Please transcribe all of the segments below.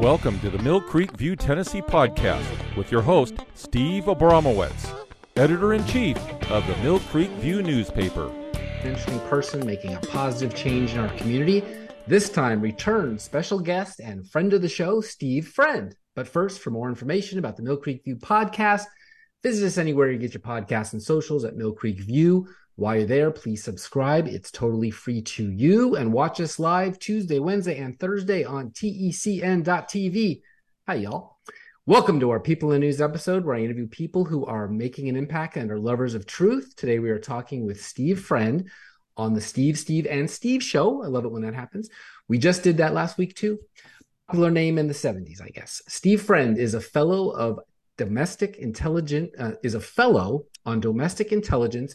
Welcome to the Mill Creek View Tennessee Podcast with your host, Steve Abramowitz, Editor-in-Chief of the Mill Creek View newspaper. An interesting person making a positive change in our community. This time, returned special guest and friend of the show, Steve Friend. But first, for more information about the Mill Creek View Podcast, visit us anywhere you get your podcasts and socials at Mill Creek View. While you're there, please subscribe. It's totally free to you. And watch us live Tuesday, Wednesday, and Thursday on TECN.TV. Hi, y'all. Welcome to our People in News episode, where I interview people who are making an impact and are lovers of truth. Today, we are talking with Steve Friend on the Steve and Steve show. I love it when that happens. We just did that last week, too. Popular name in the 70s, I guess. Steve Friend is a fellow of domestic intelligence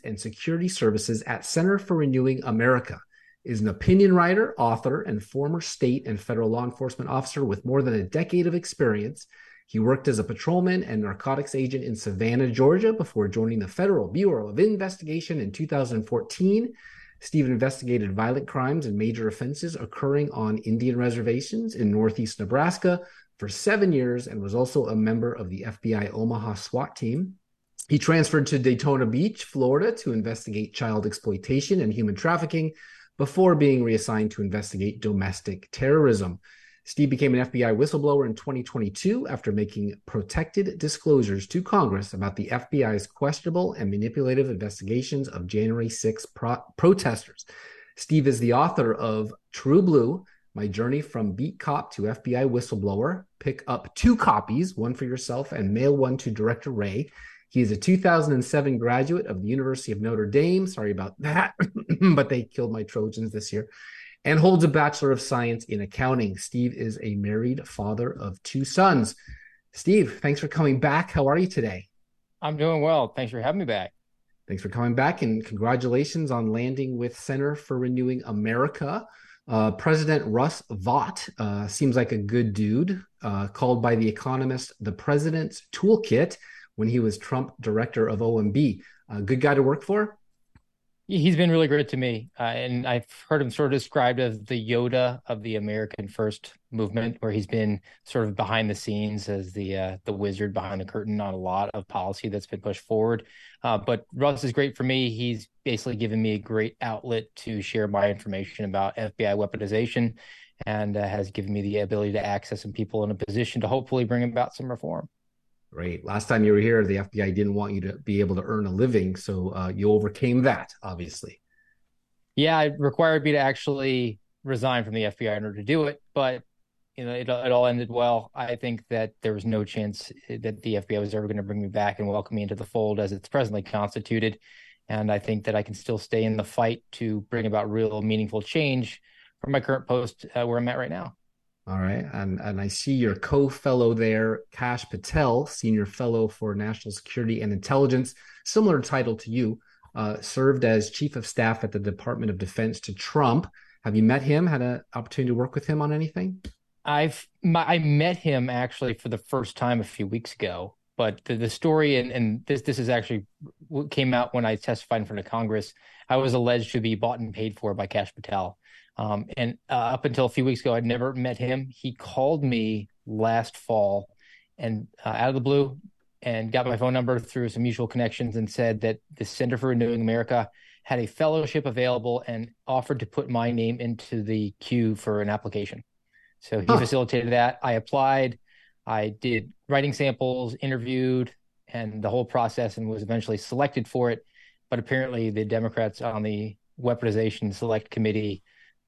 and security services at Center for Renewing America, is an opinion writer, author, and former state and federal law enforcement officer with more than a decade of experience. He worked as a patrolman and narcotics agent in Savannah, Georgia, before joining the Federal Bureau of Investigation in 2014. Steve investigated violent crimes and major offenses occurring on Indian reservations in northeast Nebraska for 7 years, and was also a member of the FBI Omaha SWAT team. He transferred to Daytona Beach, Florida, to investigate child exploitation and human trafficking before being reassigned to investigate domestic terrorism. Steve became an FBI whistleblower in 2022 after making protected disclosures to Congress about the FBI's questionable and manipulative investigations of January 6 protesters. Steve is the author of True Blue, My Journey from Beat Cop to FBI Whistleblower. Pick up 2 copies, one for yourself and mail one to Director Ray. He is a 2007 graduate of the University of Notre Dame. Sorry about that, but they killed my Trojans this year. And holds a Bachelor of Science in Accounting. Steve is a married father of 2 sons. Steve, thanks for coming back. How are you today? I'm doing well. Thanks for having me back. Thanks for coming back, and congratulations on landing with Center for Renewing America. President Russ Vought seems like a good dude, called by The Economist the president's toolkit when he was Trump director of OMB. A good guy to work for? He's been really great to me. And I've heard him sort of described as the Yoda of the American First movement, where he's been sort of behind the scenes as the wizard behind the curtain on a lot of policy that's been pushed forward. But Russ is great for me. He's basically given me a great outlet to share my information about FBI weaponization, and has given me the ability to access some people in a position to hopefully bring about some reform. Great. Last time you were here, the FBI didn't want you to be able to earn a living, so you overcame that, obviously. Yeah, it required me to actually resign from the FBI in order to do it, but you know, it all ended well. I think that there was no chance that the FBI was ever going to bring me back and welcome me into the fold as it's presently constituted, and I think that I can still stay in the fight to bring about real, meaningful change from my current post where I'm at right now. All right. And I see your co-fellow there, Kash Patel, Senior Fellow for National Security and Intelligence, similar title to you, served as Chief of Staff at the Department of Defense to Trump. Have you met him? Had an opportunity to work with him on anything? I met him actually for the first time a few weeks ago, but the story, and this is actually what came out when I testified in front of Congress. I was alleged to be bought and paid for by Kash Patel. Up until a few weeks ago, I'd never met him. He called me last fall and out of the blue, and got my phone number through some mutual connections, and said that the Center for Renewing America had a fellowship available and offered to put my name into the queue for an application. So he facilitated that. I applied. I did writing samples, interviewed, and the whole process, and was eventually selected for it. But apparently the Democrats on the Weaponization Select Committee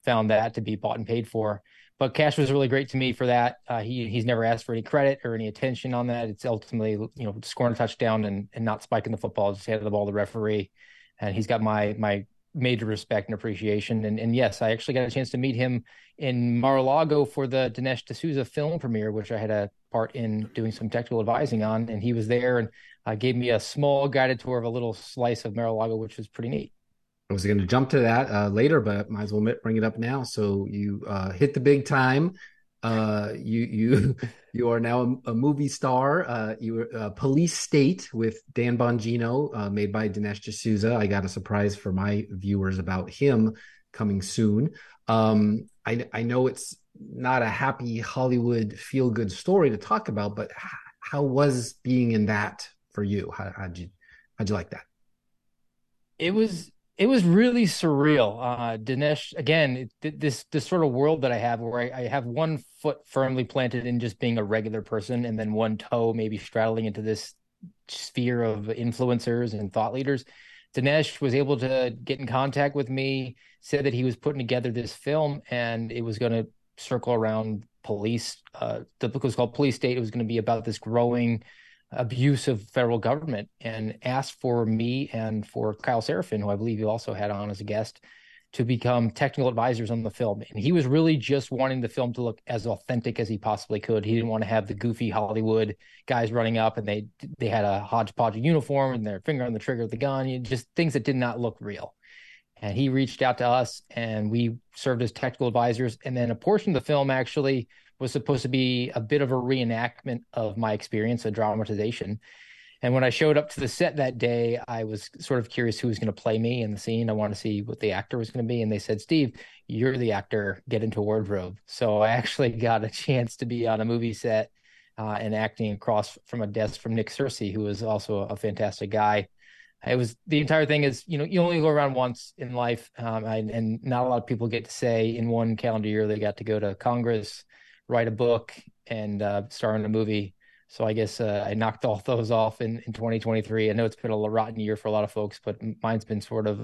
found that to be bought and paid for. But Kash was really great to me for that. He's never asked for any credit or any attention on that. It's ultimately, scoring a touchdown and not spiking the football, just handing the ball to the referee. And he's got my major respect and appreciation. And yes, I actually got a chance to meet him in Mar-a-Lago for the Dinesh D'Souza film premiere, which I had a part in doing some technical advising on. And he was there and gave me a small guided tour of a little slice of Mar-a-Lago, which was pretty neat. I was going to jump to that later, but might as well bring it up now. So you hit the big time. You are now a movie star. You were Police State with Dan Bongino, made by Dinesh D'Souza. I got a surprise for my viewers about him coming soon. I know it's not a happy Hollywood feel-good story to talk about, but how was being in that for you? How'd you like that? It was really surreal. Dinesh, again, this sort of world that I have where I have one foot firmly planted in just being a regular person and then one toe maybe straddling into this sphere of influencers and thought leaders. Dinesh was able to get in contact with me, said that he was putting together this film and it was going to circle around police. The book was called Police State. It was going to be about this growing abuse of federal government, and asked for me and for Kyle Seraphin, who I believe you also had on as a guest, to become technical advisors on the film. And he was really just wanting the film to look as authentic as he possibly could. He didn't want to have the goofy Hollywood guys running up and they had a hodgepodge uniform and their finger on the trigger of the gun, just things that did not look real. And he reached out to us and we served as technical advisors. And then a portion of the film actually was supposed to be a bit of a reenactment of my experience, a dramatization. And when I showed up to the set that day, I was sort of curious who was going to play me in the scene. I wanted to see what the actor was going to be. And they said, Steve, you're the actor, get into wardrobe. So I actually got a chance to be on a movie set and acting across from a desk from Nick Searcy, who was also a fantastic guy. It was, the entire thing is, you know, you only go around once in life, and not a lot of people get to say in one calendar year they got to go to Congress, write a book, and star in a movie. So I guess I knocked all those off in 2023. I know it's been a rotten year for a lot of folks, but mine's been sort of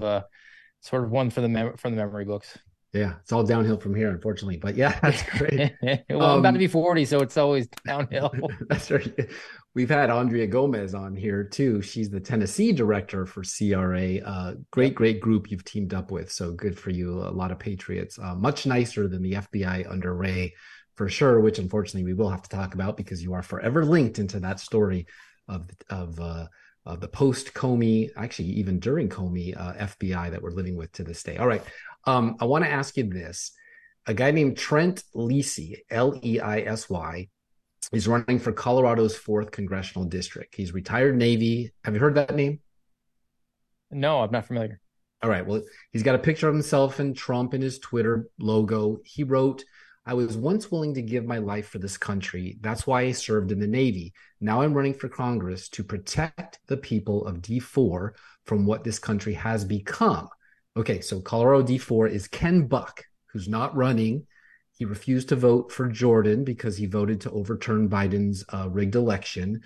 one for from the memory books. Yeah, it's all downhill from here, unfortunately. But yeah, that's great. Well, I'm about to be 40, so it's always downhill. That's right. We've had Andrea Gomez on here too. She's the Tennessee director for CRA. Great group you've teamed up with. So good for you. A lot of patriots. Much nicer than the FBI under Ray, for sure. Which unfortunately we will have to talk about because you are forever linked into that story of the post-Comey, actually even during Comey, FBI that we're living with to this day. All right. I want to ask you this. A guy named Trent Leisy, Leisy, is running for Colorado's 4th Congressional District. He's retired Navy. Have you heard that name? No, I'm not familiar. All right. Well, he's got a picture of himself and Trump in his Twitter logo. He wrote, I was once willing to give my life for this country. That's why I served in the Navy. Now I'm running for Congress to protect the people of D4 from what this country has become. Okay, so Colorado D4 is Ken Buck, who's not running. He refused to vote for Jordan because he voted to overturn Biden's rigged election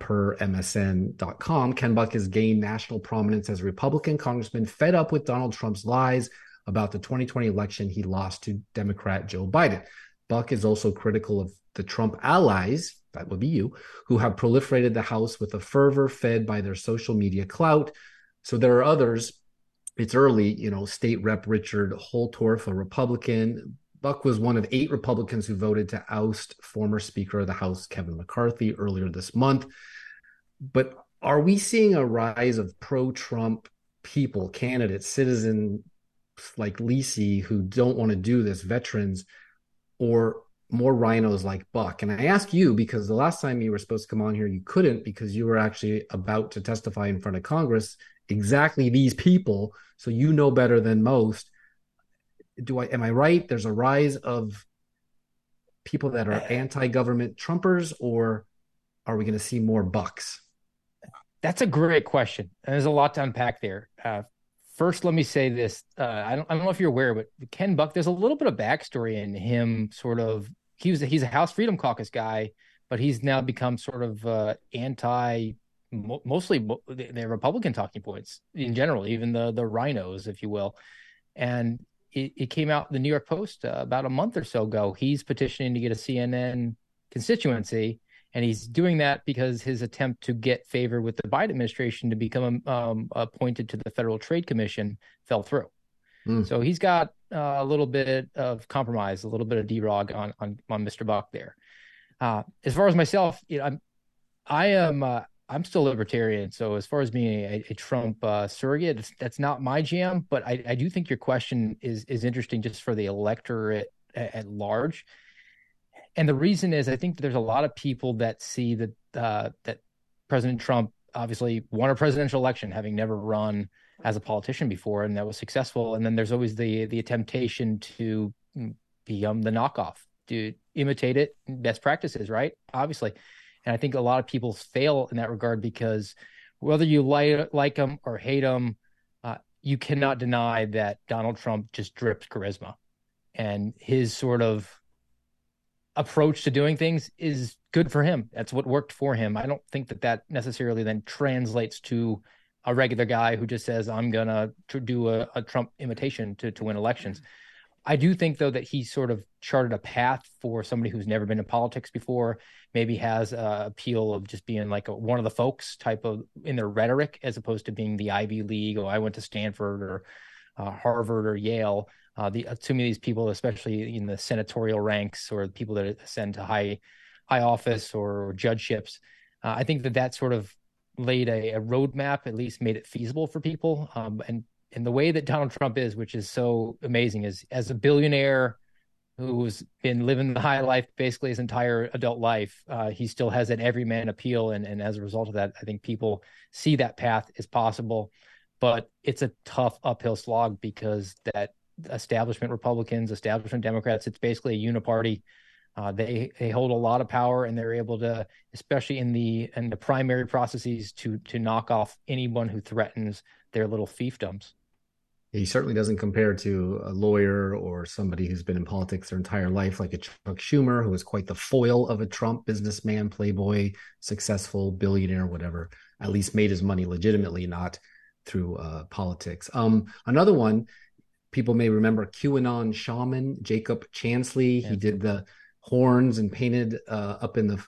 per MSN.com. Ken Buck has gained national prominence as a Republican congressman fed up with Donald Trump's lies about the 2020 election he lost to Democrat Joe Biden. Buck is also critical of the Trump allies, that would be you, who have proliferated the House with a fervor fed by their social media clout. So there are others. It's early, you know, State Rep Richard Holtorf, a Republican. Buck was one of 8 Republicans who voted to oust former Speaker of the House Kevin McCarthy earlier this month. But are we seeing a rise of pro-Trump people, candidates, citizens like Leisy who don't want to do this, veterans, or more rhinos like Buck? And I ask you because the last time you were supposed to come on here, you couldn't because you were actually about to testify in front of Congress exactly these people, so you know better than most. Am I right? There's a rise of people that are anti-government Trumpers, or are we going to see more Bucks? That's a great question, and there's a lot to unpack there. First, let me say this. I don't know if you're aware, but Ken Buck, there's a little bit of backstory in him. Sort of, he's a House Freedom Caucus guy, but he's now become sort of anti. Mostly the Republican talking points in general, even the rhinos, if you will. And it came out in the New York Post about a month or so ago. He's petitioning to get a CNN constituency, and he's doing that because his attempt to get favor with the Biden administration to become appointed to the Federal Trade Commission fell through. So he's got a little bit of compromise, a little bit of derog on Mr. Buck there. As far as myself, you know, I'm still libertarian, so as far as being a Trump surrogate, that's not my jam, but I do think your question is interesting just for the electorate at large. And the reason is I think there's a lot of people that see that that President Trump obviously won a presidential election, having never run as a politician before, and that was successful. And then there's always the temptation to become the knockoff, to imitate it, best practices, right? Obviously. And I think a lot of people fail in that regard because whether you like them or hate them, you cannot deny that Donald Trump just drips charisma, and his sort of approach to doing things is good for him. That's what worked for him. I don't think that that necessarily then translates to a regular guy who just says, I'm going to do a Trump imitation to win elections. I do think, though, that he sort of charted a path for somebody who's never been in politics before, maybe has an appeal of just being like one of the folks type of in their rhetoric, as opposed to being the Ivy League or I went to Stanford or Harvard or Yale. Too many of these people, especially in the senatorial ranks or people that ascend to high office or judgeships, I think that sort of laid a roadmap, at least made it feasible for people. And the way that Donald Trump is, which is so amazing, is as a billionaire who's been living the high life basically his entire adult life, he still has that everyman appeal. And as a result of that, I think people see that path as possible. But it's a tough uphill slog because that establishment Republicans, establishment Democrats, it's basically a uniparty. They hold a lot of power, and they're able to, especially in the primary processes, to knock off anyone who threatens their little fiefdoms. He certainly doesn't compare to a lawyer or somebody who's been in politics their entire life, like a Chuck Schumer, who is quite the foil of a Trump businessman, playboy, successful billionaire, whatever, at least made his money legitimately, not through politics. Another one, people may remember QAnon shaman Jacob Chansley. Yeah. He did the horns and painted up in the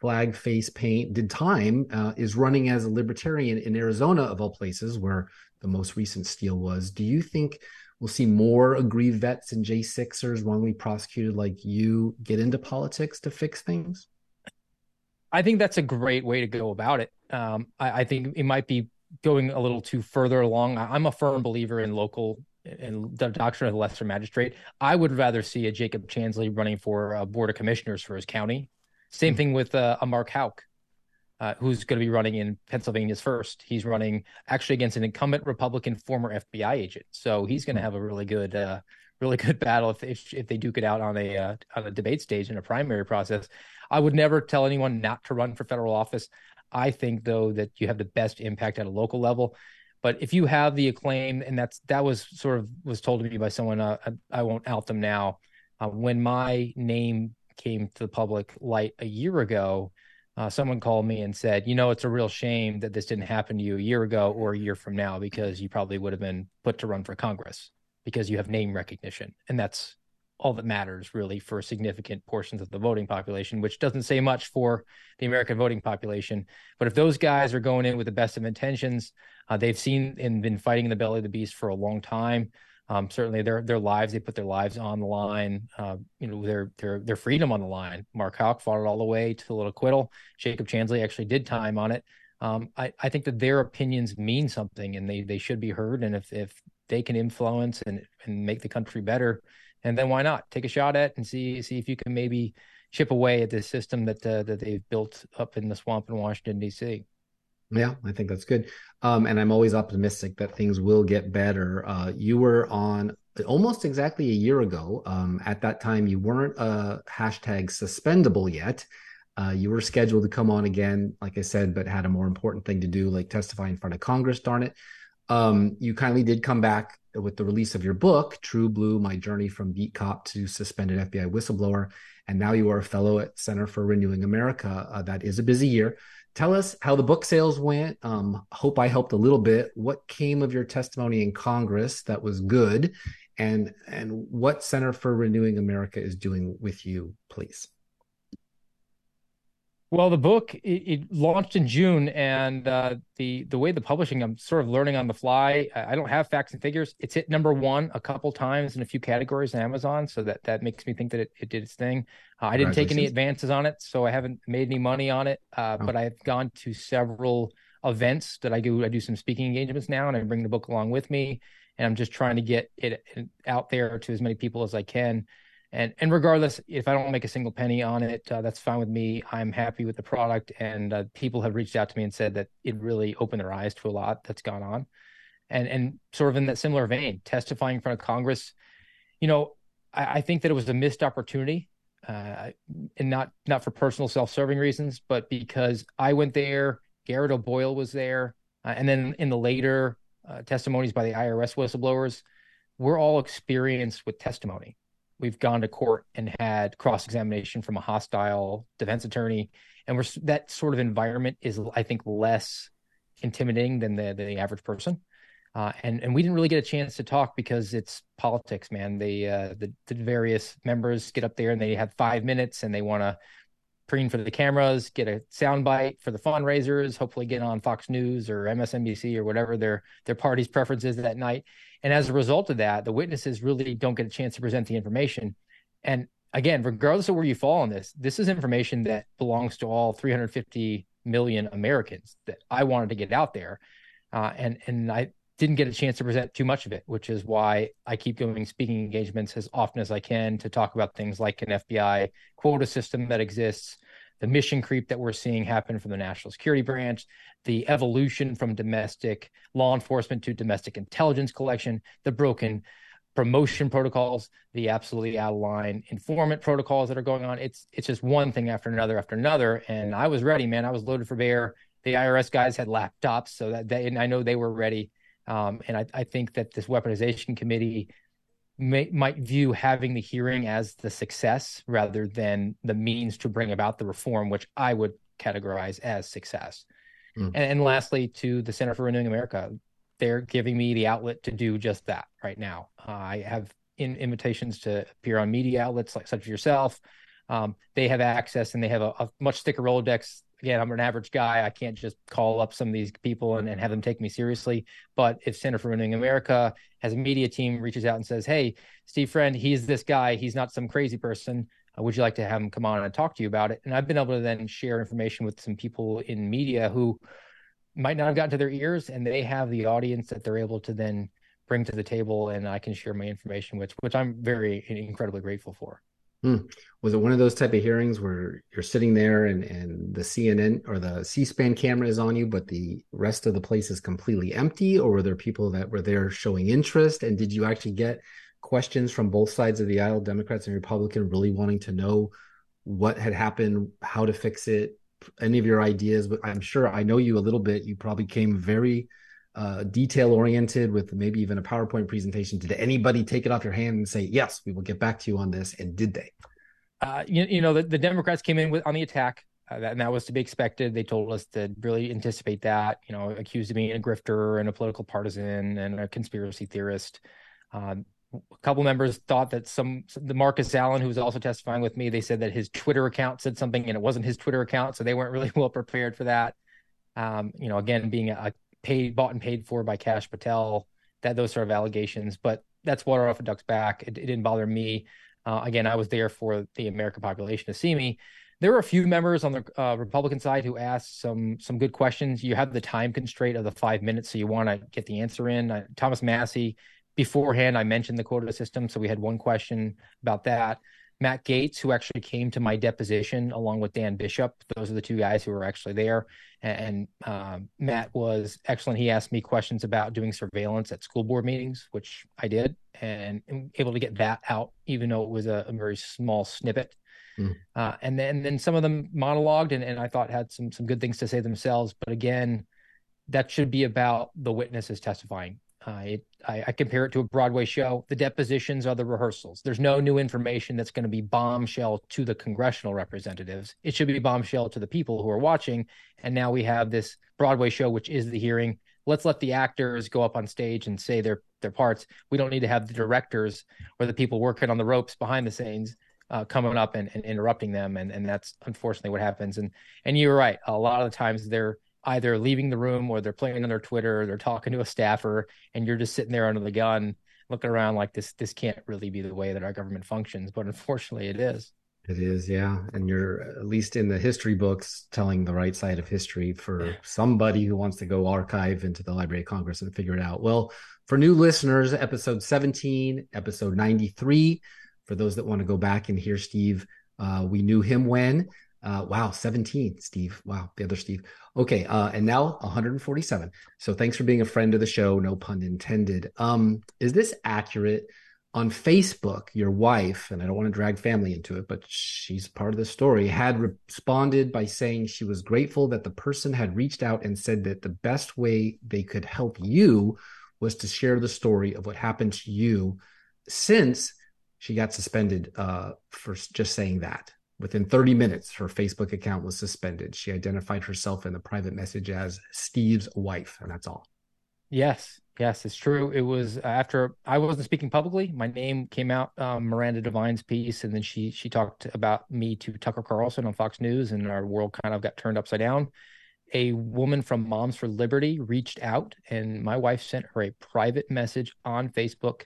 flag face paint, did time, is running as a libertarian in Arizona, of all places, where the most recent steal was. Do you think we'll see more aggrieved vets and J6ers wrongly prosecuted like you get into politics to fix things? I think that's a great way to go about it. I think it might be going a little too further along. I'm a firm believer in local and the doctrine of the lesser magistrate. I would rather see a Jacob Chansley running for a board of commissioners for his county. Same thing with a Mark Hauck, who's going to be running in Pennsylvania's first. He's running actually against an incumbent Republican former FBI agent, so he's going to have a really good battle if they duke it out on a debate stage in a primary process. I would never tell anyone not to run for federal office. I think, though, that you have the best impact at a local level. But if you have the acclaim, and that was told to me by someone, I won't out them now. When my name came to the public light a year ago, someone called me and said, it's a real shame that this didn't happen to you a year ago or a year from now, because you probably would have been put to run for Congress because you have name recognition. And that's all that matters, really, for significant portions of the voting population, which doesn't say much for the American voting population. But if those guys are going in with the best of intentions, they've seen and been fighting in the belly of the beast for a long time. Certainly their lives, they put their lives on the line, their freedom on the line. Mark Hauck fought it all the way to an acquittal. Jacob Chansley actually did time on it. I think that their opinions mean something, and they should be heard. And if they can influence and make the country better, and then why not take a shot at and see if you can maybe chip away at the system that they've built up in the swamp in Washington, D.C. Yeah, I think that's good. And I'm always optimistic that things will get better. You were on almost exactly a year ago. At that time, you weren't #suspendable yet. You were scheduled to come on again, like I said, but had a more important thing to do, like testify in front of Congress, darn it. You kindly did come back with the release of your book, True Blue, My Journey from Beat Cop to Suspended FBI Whistleblower. And now you are a fellow at Center for Renewing America. That is a busy year. Tell us how the book sales went. Hope I helped a little bit. What came of your testimony in Congress that was good? And what Center for Renewing America is doing with you, please? Well, the book, it launched in June, and the way the publishing, I'm sort of learning on the fly. I don't have facts and figures. It's hit #1 a couple times in a few categories on Amazon, so that makes me think that it did its thing. I didn't take any advances on it, so I haven't made any money on it, but I've gone to several events that I do. I do some speaking engagements now, and I bring the book along with me, and I'm just trying to get it out there to as many people as I can. And regardless, if I don't make a single penny on it, that's fine with me. I'm happy with the product, and people have reached out to me and said that it really opened their eyes to a lot that's gone on. And sort of in that similar vein, testifying in front of Congress, I think that it was a missed opportunity, and not for personal self-serving reasons, but because I went there, Garrett O'Boyle was there, and then in the later testimonies by the IRS whistleblowers, we're all experienced with testimony. We've gone to court and had cross-examination from a hostile defense attorney, and that sort of environment is, I think, less intimidating than the average person. And we didn't really get a chance to talk because it's politics, man. The various members get up there and they have 5 minutes and they want to preen for the cameras, get a soundbite for the fundraisers, hopefully get on Fox News or MSNBC or whatever their party's preference is that night. And as a result of that, the witnesses really don't get a chance to present the information. And again, regardless of where you fall on this, this is information that belongs to all 350 million Americans that I wanted to get out there. And I didn't get a chance to present too much of it, which is why I keep doing speaking engagements as often as I can to talk about things like an FBI quota system that exists, the mission creep that we're seeing happen from the National Security Branch, the evolution from domestic law enforcement to domestic intelligence collection, the broken promotion protocols, the absolutely out of line informant protocols that are going on. It's just one thing after another after another. And I was ready, man. I was loaded for bear. The IRS guys had laptops, so that and I know they were ready. And I think that this weaponization committee might view having the hearing as the success rather than the means to bring about the reform, which I would categorize as success. Mm. And lastly, to the Center for Renewing America, they're giving me the outlet to do just that right now. I have invitations to appear on media outlets like such as yourself. They have access and they have a much thicker Rolodex. Again, I'm an average guy. I can't just call up some of these people and have them take me seriously. But if Center for Renewing America has a media team, reaches out and says, hey, Steve Friend, he's this guy. He's not some crazy person. Would you like to have him come on and talk to you about it? And I've been able to then share information with some people in media who might not have gotten to their ears, and they have the audience that they're able to then bring to the table, and I can share my information with, which I'm incredibly grateful for. Hmm. Was it one of those type of hearings where you're sitting there and the CNN or the C-SPAN camera is on you, but the rest of the place is completely empty? Or were there people that were there showing interest? And did you actually get questions from both sides of the aisle, Democrats and Republicans, really wanting to know what had happened, how to fix it, any of your ideas? But I'm sure I know you a little bit. You probably came very detail-oriented with maybe even a PowerPoint presentation. Did anybody take it off your hand and say, yes, we will get back to you on this? And did they? The Democrats came in on the attack, and that was to be expected. They told us to really anticipate that, accused of being a grifter and a political partisan and a conspiracy theorist. A couple members thought that the Marcus Allen, who was also testifying with me, they said that his Twitter account said something and it wasn't his Twitter account. So they weren't really well prepared for that. Again, being bought and paid for by Kash Patel, those sort of allegations, but that's water off a duck's back. It didn't bother me. Again, I was there for the American population to see me. There were a few members on the Republican side who asked some good questions. You have the time constraint of the 5 minutes, so you want to get the answer in. Thomas Massie, beforehand, I mentioned the quota system, so we had one question about that. Matt Gaetz, who actually came to my deposition along with Dan Bishop. Those are the two guys who were actually there. And Matt was excellent. He asked me questions about doing surveillance at school board meetings, which I did, and able to get that out, even though it was a very small snippet. Mm. And then some of them monologued and I thought had some good things to say themselves. But again, that should be about the witnesses testifying. I compare it to a Broadway show. The depositions are the rehearsals. There's no new information that's going to be bombshell to the congressional representatives. It should be bombshell to the people who are watching. And now we have this Broadway show, which is the hearing. Let's let the actors go up on stage and say their parts. We don't need to have the directors or the people working on the ropes behind the scenes coming up and interrupting them. And that's unfortunately what happens. And you're right. A lot of the times they're either leaving the room or they're playing on their Twitter, or they're talking to a staffer, and you're just sitting there under the gun looking around like this can't really be the way that our government functions. But unfortunately it is. It is. Yeah. And you're at least in the history books telling the right side of history for somebody who wants to go archive into the Library of Congress and figure it out. Well, for new listeners, episode 17, episode 93, for those that want to go back and hear Steve, we knew him when, 17, Steve. Wow. The other Steve. Okay. And now 147. So thanks for being a friend of the show. No pun intended. Is this accurate on Facebook, your wife, and I don't want to drag family into it, but she's part of the story, had responded by saying she was grateful that the person had reached out and said that the best way they could help you was to share the story of what happened to you, since she got suspended for just saying that. Within 30 minutes, her Facebook account was suspended. She identified herself in the private message as Steve's wife, and that's all. Yes, it's true. It was after I wasn't speaking publicly. My name came out, Miranda Devine's piece, and then she talked about me to Tucker Carlson on Fox News, and our world kind of got turned upside down. A woman from Moms for Liberty reached out, and my wife sent her a private message on Facebook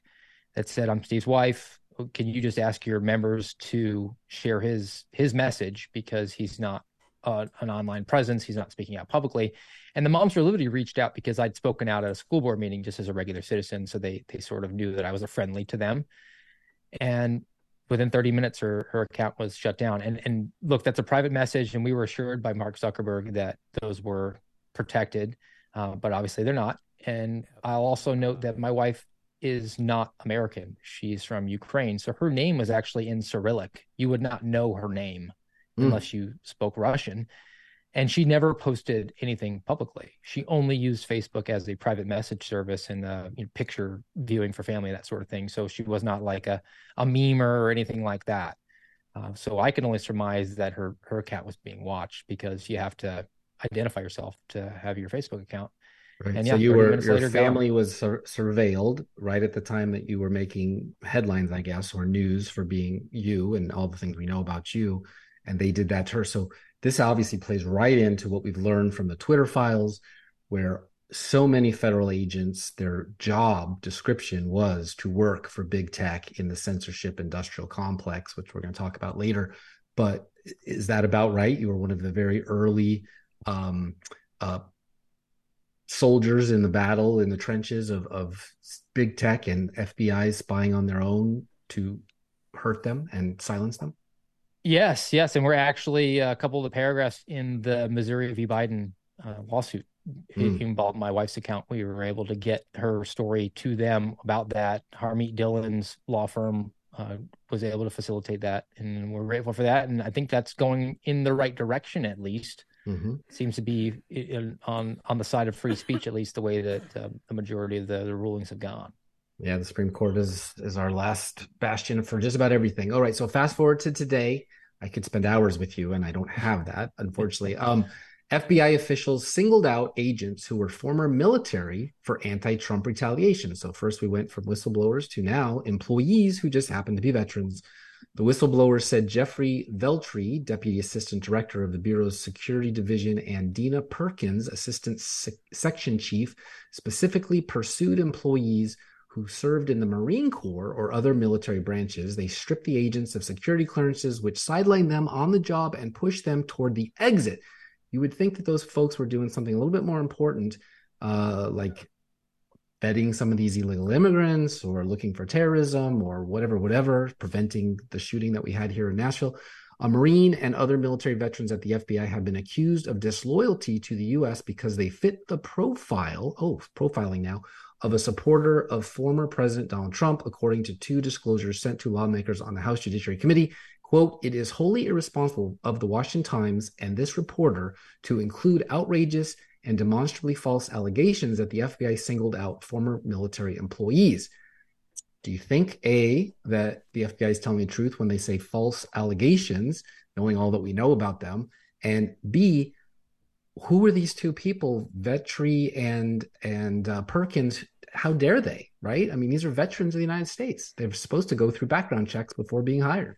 that said, "I'm Steve's wife. Can you just ask your members to share his message, because he's not an online presence. He's not speaking out publicly." And the Moms for Liberty reached out because I'd spoken out at a school board meeting just as a regular citizen. So they sort of knew that I was a friendly to them. And within 30 minutes, her account was shut down. And look, that's a private message. And we were assured by Mark Zuckerberg that those were protected, but obviously they're not. And I'll also note that my wife is not American. She's from Ukraine. So her name was actually in Cyrillic. You would not know her name unless you spoke Russian. And she never posted anything publicly. She only used Facebook as a private message service and picture viewing for family, that sort of thing. So she was not like a memer or anything like that. So I can only surmise that her account was being watched, because you have to identify yourself to have your Facebook account. Right. And so your family was surveilled right at the time that you were making headlines, I guess, or news for being you and all the things we know about you. And they did that to her. So this obviously plays right into what we've learned from the Twitter files, where so many federal agents, their job description was to work for big tech in the censorship industrial complex, which we're going to talk about later. But is that about right? You were one of the very early soldiers in the battle, in the trenches of big tech and FBI spying on their own to hurt them and silence them. Yes. And we're actually a couple of the paragraphs in the Missouri v. Biden lawsuit involved my wife's account. We were able to get her story to them about that. Harmeet Dillon's law firm was able to facilitate that, and we're grateful for that. And I think that's going in the right direction, at least. Mm-hmm. It seems to be on the side of free speech, at least the way that the majority of the rulings have gone. Yeah, the Supreme Court is our last bastion for just about everything. All right, so fast forward to today. I could spend hours with you, and I don't have that, unfortunately. FBI officials singled out agents who were former military for anti-Trump retaliation. So first we went from whistleblowers to now employees who just happen to be veterans. The whistleblower said Jeffrey Veltri, Deputy Assistant Director of the Bureau's Security Division, and Dina Perkins, Assistant Section Chief, specifically pursued employees who served in the Marine Corps or other military branches. They stripped the agents of security clearances, which sidelined them on the job and pushed them toward the exit. You would think that those folks were doing something a little bit more important, like vetting some of these illegal immigrants or looking for terrorism or whatever, preventing the shooting that we had here in Nashville. A Marine and other military veterans at the FBI have been accused of disloyalty to the U.S. because they fit the profile, profiling now, of a supporter of former President Donald Trump, according to two disclosures sent to lawmakers on the House Judiciary Committee. Quote, "It is wholly irresponsible of the Washington Times and this reporter to include outrageous and demonstrably false allegations that the FBI singled out former military employees." Do you think, A, that the FBI is telling the truth when they say false allegations, knowing all that we know about them? And B, who were these two people, Veltri and Perkins? How dare they, right? I mean, these are veterans of the United States. They're supposed to go through background checks before being hired.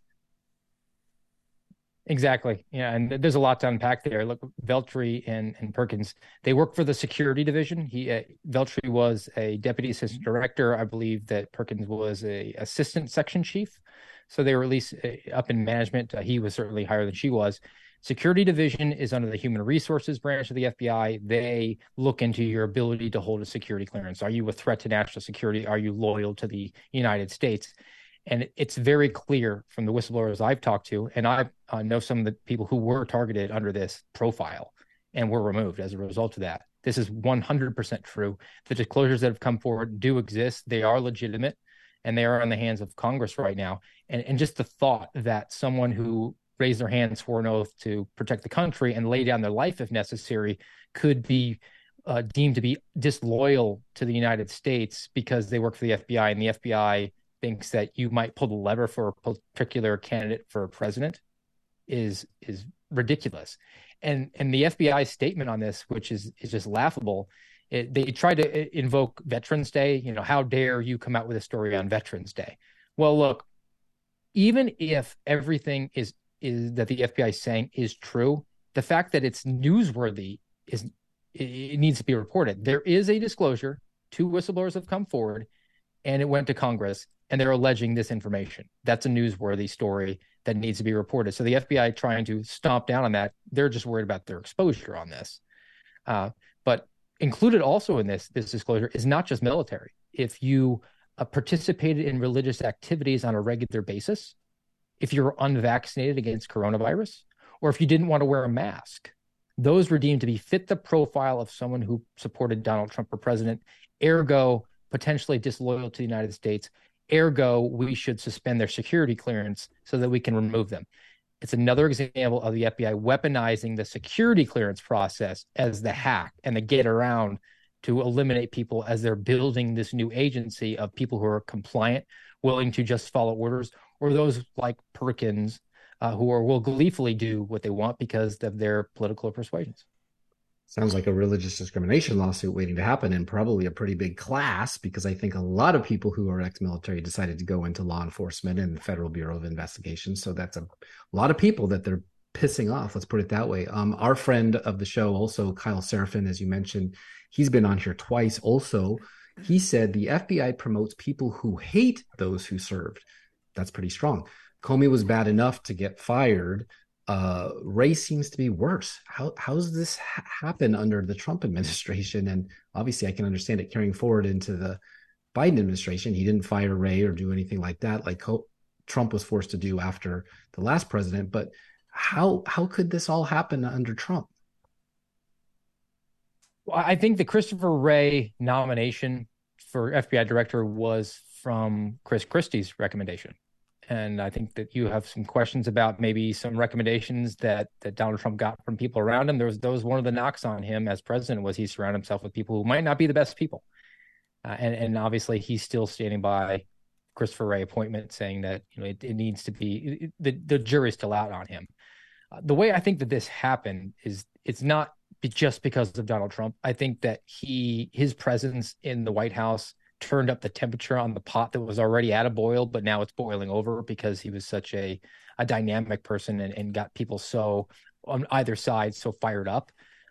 Exactly. Yeah. And there's a lot to unpack there. Look, Veltri and Perkins, they work for the security division. Veltri was a deputy assistant director. I believe that Perkins was a assistant section chief. So they were at least up in management. He was certainly higher than she was. Security division is under the human resources branch of the FBI. They look into your ability to hold a security clearance. Are you a threat to national security? Are you loyal to the United States? And it's very clear from the whistleblowers I've talked to, and I know some of the people who were targeted under this profile and were removed as a result of that. This is 100% true. The disclosures that have come forward do exist. They are legitimate. and they are in the hands of Congress right now. And just the thought that someone who raised their hands for an oath to protect the country and lay down their life if necessary could be deemed to be disloyal to the United States because they work for the FBI, and the FBI thinks that you might pull the lever for a particular candidate for president is ridiculous. And the FBI statement on this, which is just laughable. They try to invoke Veterans Day. You know, how dare you come out with a story on Veterans Day? Well, look, even if everything is that the FBI is saying is true, the fact that it's newsworthy is it needs to be reported. There is a disclosure. 2 whistleblowers have come forward, and it went to Congress, and they're alleging this information. That's a newsworthy story that needs to be reported. So the FBI trying to stomp down on that, they're just worried about their exposure on this. But included also in this disclosure is not just military. If you participated in religious activities on a regular basis, if you're unvaccinated against coronavirus, or if you didn't want to wear a mask, those were deemed to be fit the profile of someone who supported Donald Trump for president, ergo potentially disloyal to the United States, ergo we should suspend their security clearance so that we can remove them. It's another example of the FBI weaponizing the security clearance process as the hack and the get around to eliminate people as they're building this new agency of people who are compliant, willing to just follow orders, or those like Perkins will gleefully do what they want because of their political persuasions. Sounds like a religious discrimination lawsuit waiting to happen, and probably a pretty big class, because I think a lot of people who are ex-military decided to go into law enforcement and the Federal Bureau of Investigation. So that's a lot of people that they're pissing off. Let's put it that way. Our friend of the show, also Kyle Seraphin, as you mentioned, he's been on here twice. Also, he said the FBI promotes people who hate those who served. That's pretty strong. Comey was bad enough to get fired. Ray seems to be worse. How does this happen under the Trump administration? And obviously I can understand it carrying forward into the Biden administration. He didn't fire Ray or do anything like that, like Trump was forced to do after the last president. But how could this all happen under Trump? Well, I think the Christopher Wray nomination for FBI director was from Chris Christie's recommendation. And I think that you have some questions about maybe some recommendations that Donald Trump got from people around him. There was one of the knocks on him as president was he surrounded himself with people who might not be the best people. And obviously he's still standing by Christopher Wray appointment, saying that, you know, it needs to be the jury's still out on him. The way I think that this happened is it's not just because of Donald Trump. I think that his presence in the White House turned up the temperature on the pot that was already at a boil, but now it's boiling over because he was such a dynamic person and got people so on either side so fired up.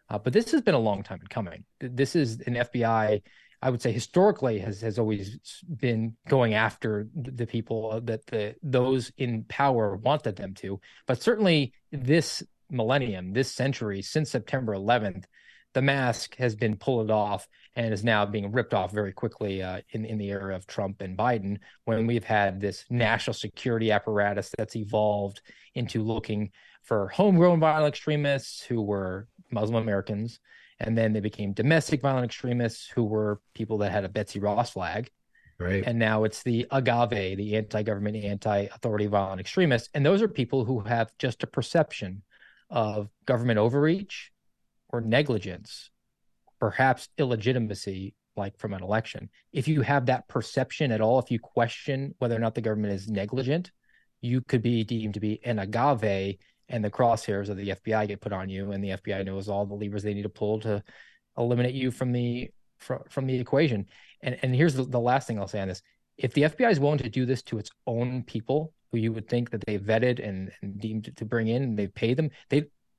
But this has been a long time coming. This is an FBI, I would say historically has always been going after the people that those in power wanted them to. But certainly this millennium, this century, since September 11th, the mask has been pulled off and is now being ripped off very quickly in the era of Trump and Biden, when we've had this national security apparatus that's evolved into looking for homegrown violent extremists who were Muslim Americans, and then they became domestic violent extremists who were people that had a Betsy Ross flag. Right. And now it's the AGAVE, the anti-government, anti-authority violent extremists. And those are people who have just a perception of government overreach or negligence, perhaps illegitimacy, like from an election. If you have that perception at all, if you question whether or not the government is negligent, you could be deemed to be an agave, and the crosshairs of the FBI get put on you, and the FBI knows all the levers they need to pull to eliminate you from the equation. And here's the last thing I'll say on this. If the FBI is willing to do this to its own people, who you would think that they vetted and deemed to bring in, and they've paid them,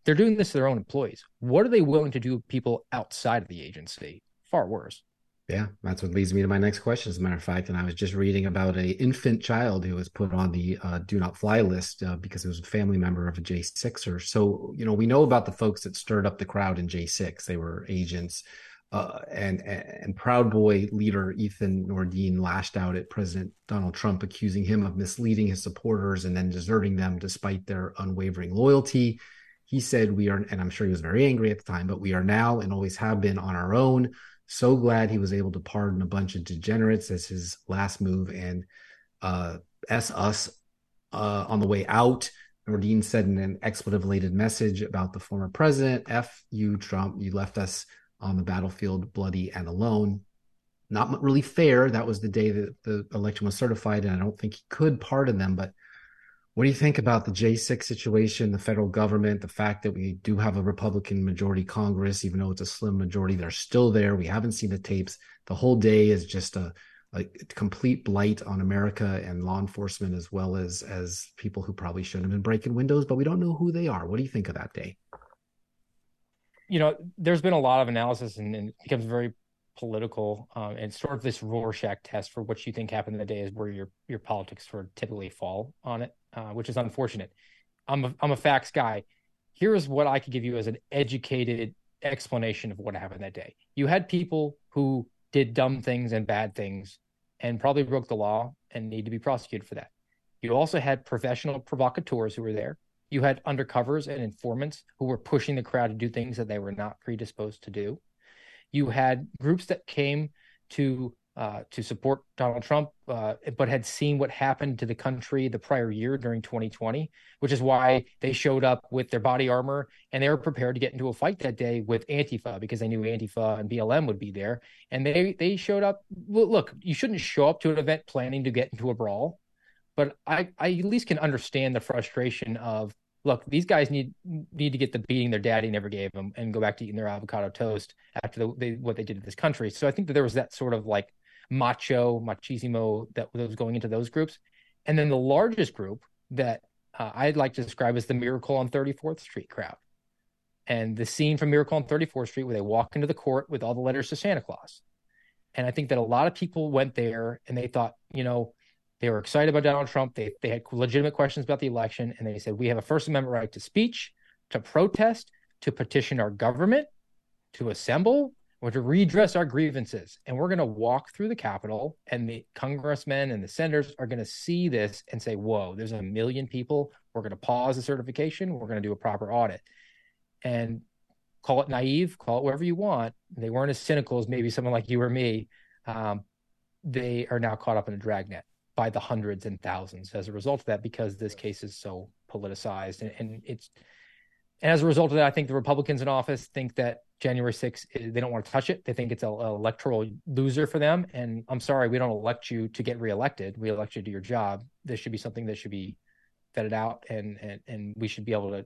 they're doing this to their own employees. What are they willing to do with people outside of the agency? Far worse. Yeah, that's what leads me to my next question, as a matter of fact. And I was just reading about an infant child who was put on the do not fly list because it was a family member of a J6er. So, you know, we know about the folks that stirred up the crowd in J6. They were agents. And Proud Boy leader Ethan Nordean lashed out at President Donald Trump, accusing him of misleading his supporters and then deserting them despite their unwavering loyalty. He said, we are, and I'm sure he was very angry at the time, but we are now and always have been on our own. So glad he was able to pardon a bunch of degenerates as his last move. And on the way out, Nordean said in an expletive-laden message about the former president, "F you, Trump, you left us on the battlefield bloody and alone." Not really fair. That was the day that the election was certified, and I don't think he could pardon them. But what do you think about the J6 situation, the federal government, the fact that we do have a Republican majority Congress, even though it's a slim majority, they're still there. We haven't seen the tapes. The whole day is just a complete blight on America and law enforcement, as well as people who probably shouldn't have been breaking windows, but we don't know who they are. What do you think of that day? You know, there's been a lot of analysis, and it becomes very political, and sort of this Rorschach test for what you think happened that day is where your politics sort of typically fall on it, which is unfortunate. I'm a facts guy. Here is what I could give you as an educated explanation of what happened that day. You had people who did dumb things and bad things and probably broke the law and need to be prosecuted for that. You also had professional provocateurs who were there. You had undercovers and informants who were pushing the crowd to do things that they were not predisposed to do. You had groups that came to support Donald Trump, but had seen what happened to the country the prior year during 2020, which is why they showed up with their body armor, and they were prepared to get into a fight that day with Antifa because they knew Antifa and BLM would be there. And they showed up. Well, look, you shouldn't show up to an event planning to get into a brawl, but I at least can understand the frustration of, look, these guys need to get the beating their daddy never gave them and go back to eating their avocado toast after what they did to this country. So I think that there was that sort of like machismo that was going into those groups. And then the largest group that I'd like to describe as the Miracle on 34th Street crowd. And the scene from Miracle on 34th Street where they walk into the court with all the letters to Santa Claus. And I think that a lot of people went there and they thought, you know, they were excited about Donald Trump. They had legitimate questions about the election. And they said, we have a First Amendment right to speech, to protest, to petition our government, to assemble, or to redress our grievances. And we're going to walk through the Capitol, and the congressmen and the senators are going to see this and say, whoa, there's 1 million people. We're going to pause the certification. We're going to do a proper audit. And call it naive, call it whatever you want. They weren't as cynical as maybe someone like you or me. They are now caught up in a dragnet by the hundreds and thousands as a result of that, because this case is so politicized. And as a result of that, I think the Republicans in office think that January 6th, they don't want to touch it. They think it's an electoral loser for them. And I'm sorry, we don't elect you to get reelected. We elect you to your job. This should be something that should be vetted out, and we should be able to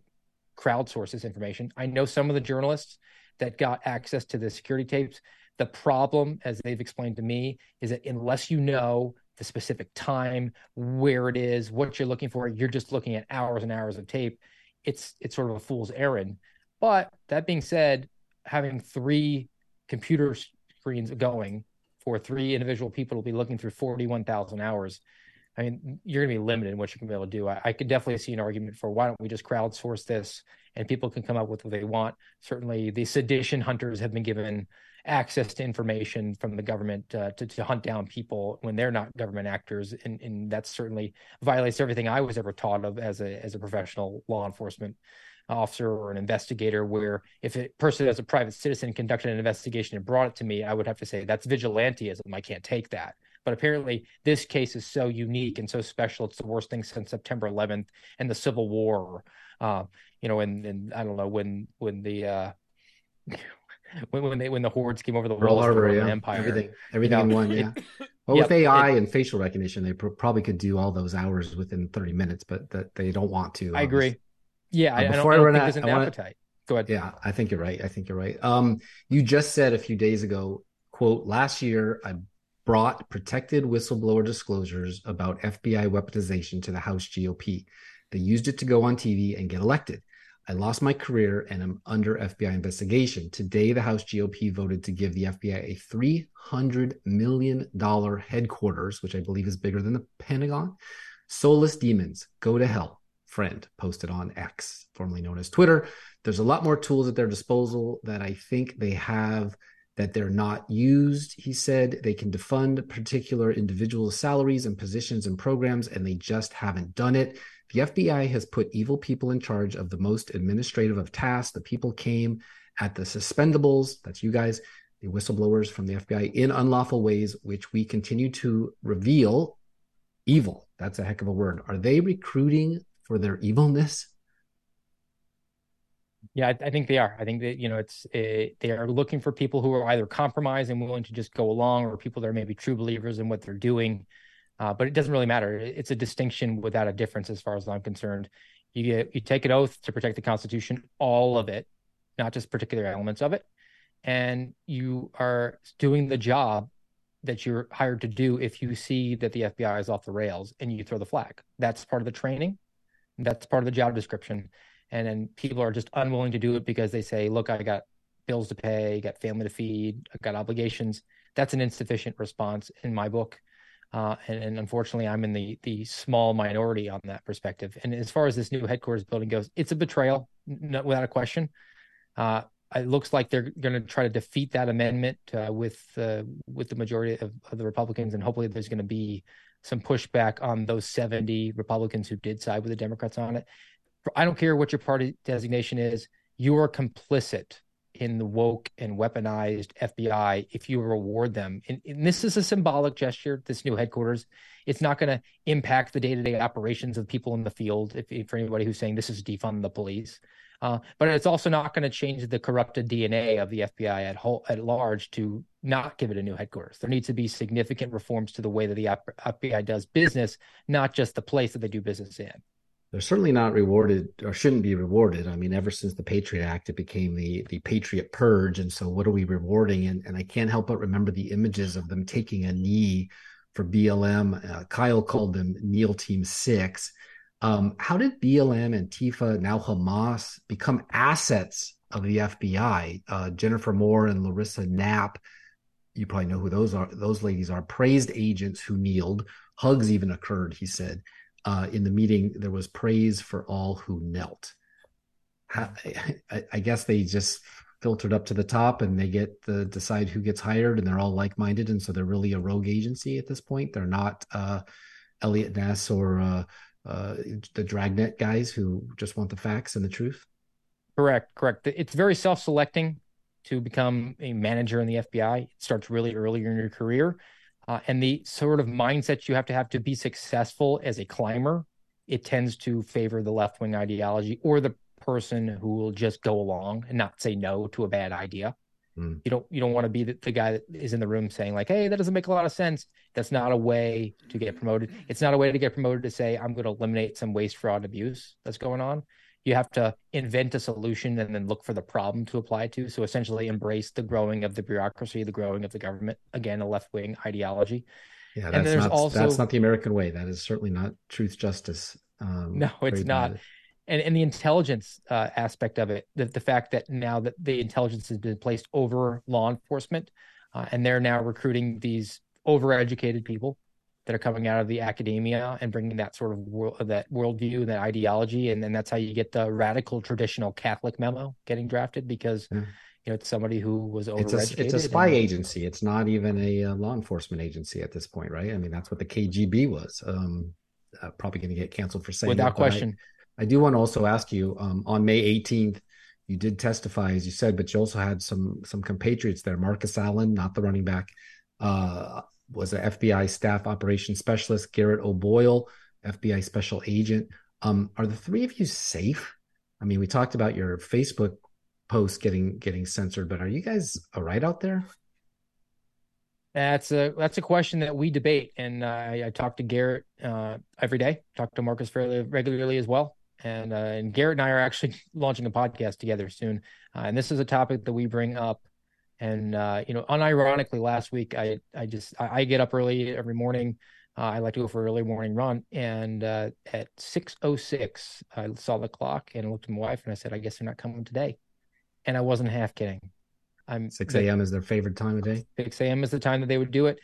crowdsource this information. I know some of the journalists that got access to the security tapes. The problem, as they've explained to me, is that unless you know the specific time, where it is, what you're looking for, you're just looking at hours and hours of tape. It's sort of a fool's errand. But that being said, having 3 computer screens going for 3 individual people to be looking through 41,000 hours, I mean, you're going to be limited in what you can be able to do. I could definitely see an argument for, why don't we just crowdsource this and people can come up with what they want. Certainly the sedition hunters have been given access to information from the government to hunt down people when they're not government actors. And that certainly violates everything I was ever taught of as a professional law enforcement officer or an investigator, where if a person as a private citizen conducted an investigation and brought it to me, I would have to say that's vigilantism. I can't take that. But apparently this case is so unique and so special. It's the worst thing since September 11th and the Civil War, and I don't know when the hordes came over the Pearl Harbor, yeah. Empire, everything in one, yeah. Well, yep. With AI and facial recognition, they probably could do all those hours within 30 minutes, but that they don't want to. I agree. Yeah, before I run out, there's an appetite. Go ahead. Yeah, I think you're right. You just said a few days ago, quote, "Last year, I brought protected whistleblower disclosures about FBI weaponization to the House GOP. They used it to go on TV and get elected. I lost my career and I'm under FBI investigation. Today, the House GOP voted to give the FBI a $300 million headquarters, which I believe is bigger than the Pentagon. Soulless demons, go to hell," Friend posted on X, formerly known as Twitter. There's a lot more tools at their disposal that I think they have that they're not used, he said. They can defund particular individual salaries and positions and programs, and they just haven't done it. The FBI has put evil people in charge of the most administrative of tasks. The people came at the suspendables, that's you guys, the whistleblowers from the FBI in unlawful ways, which we continue to reveal evil. That's a heck of a word. Are they recruiting for their evilness? Yeah, I think they are. I think that, they are looking for people who are either compromised and willing to just go along, or people that are maybe true believers in what they're doing. But it doesn't really matter. It's a distinction without a difference, as far as I'm concerned. You take an oath to protect the Constitution, all of it, not just particular elements of it. And you are doing the job that you're hired to do if you see that the FBI is off the rails and you throw the flag. That's part of the training. That's part of the job description. And then people are just unwilling to do it because they say, look, I got bills to pay, I got family to feed, I got obligations. That's an insufficient response in my book. And unfortunately, I'm in the small minority on that perspective. And as far as this new headquarters building goes, it's a betrayal, without a question. It looks like they're going to try to defeat that amendment with the majority of the Republicans, and hopefully there's going to be some pushback on those 70 Republicans who did side with the Democrats on it. I don't care what your party designation is, you are complicit in the woke and weaponized FBI if you reward them. And this is a symbolic gesture, this new headquarters. It's not going to impact the day-to-day operations of people in the field, if for anybody who's saying this is defund the police. But it's also not going to change the corrupted DNA of the FBI at large to not give it a new headquarters. There needs to be significant reforms to the way that the FBI does business, not just the place that they do business in. They're certainly not rewarded, or shouldn't be rewarded. I mean, ever since the Patriot Act, it became the Patriot Purge. And so what are we rewarding? And I can't help but remember the images of them taking a knee for BLM. Kyle called them Kneel Team 6. How did BLM, Antifa, now Hamas, become assets of the FBI? Jennifer Moore and Larissa Knapp, you probably know who those are. Those ladies are praised agents who kneeled. Hugs even occurred, he said. In the meeting, there was praise for all who knelt. I guess they just filtered up to the top, and they get to decide who gets hired, and they're all like-minded, and so they're really a rogue agency at this point. They're not Elliot Ness or the Dragnet guys who just want the facts and the truth. Correct. It's very self-selecting to become a manager in the FBI. It starts really early in your career. And the sort of mindset you have to be successful as a climber, it tends to favor the left-wing ideology or the person who will just go along and not say no to a bad idea. Mm. You don't want to be the guy that is in the room saying like, hey, that doesn't make a lot of sense. That's not a way to get promoted. It's not a way to get promoted to say, I'm going to eliminate some waste, fraud, and abuse that's going on. You have to invent a solution and then look for the problem to apply to. So essentially embrace the growing of the bureaucracy, the growing of the government. Again, a left-wing ideology. Yeah, that's not the American way. That is certainly not truth, justice. No, it's not. And the intelligence aspect of it, the fact that now that the intelligence has been placed over law enforcement, and they're now recruiting these overeducated people that are coming out of the academia and bringing that sort of that worldview, that ideology. And then that's how you get the radical traditional Catholic memo getting drafted, because it's somebody who was overeducated. It's a spy agency. It's not even a law enforcement agency at this point, right? I mean, that's what the KGB was. Probably going to get canceled for saying without that. Without question. I do want to also ask you, on May 18th, you did testify, as you said, but you also had some compatriots there. Marcus Allen, not the running back, was an FBI staff operations specialist, Garrett O'Boyle, FBI special agent. Are the three of you safe? I mean, we talked about your Facebook post getting censored, but are you guys all right out there? That's a question that we debate. And I talk to Garrett every day, talk to Marcus fairly regularly as well. And Garrett and I are actually launching a podcast together soon. And this is a topic that we bring up. And, unironically, last week, I get up early every morning. I like to go for an early morning run. And at 6:06, I saw the clock and I looked at my wife and I said, I guess they're not coming today. And I wasn't half kidding. 6 a.m. is their favorite time of day. 6 a.m. is the time that they would do it.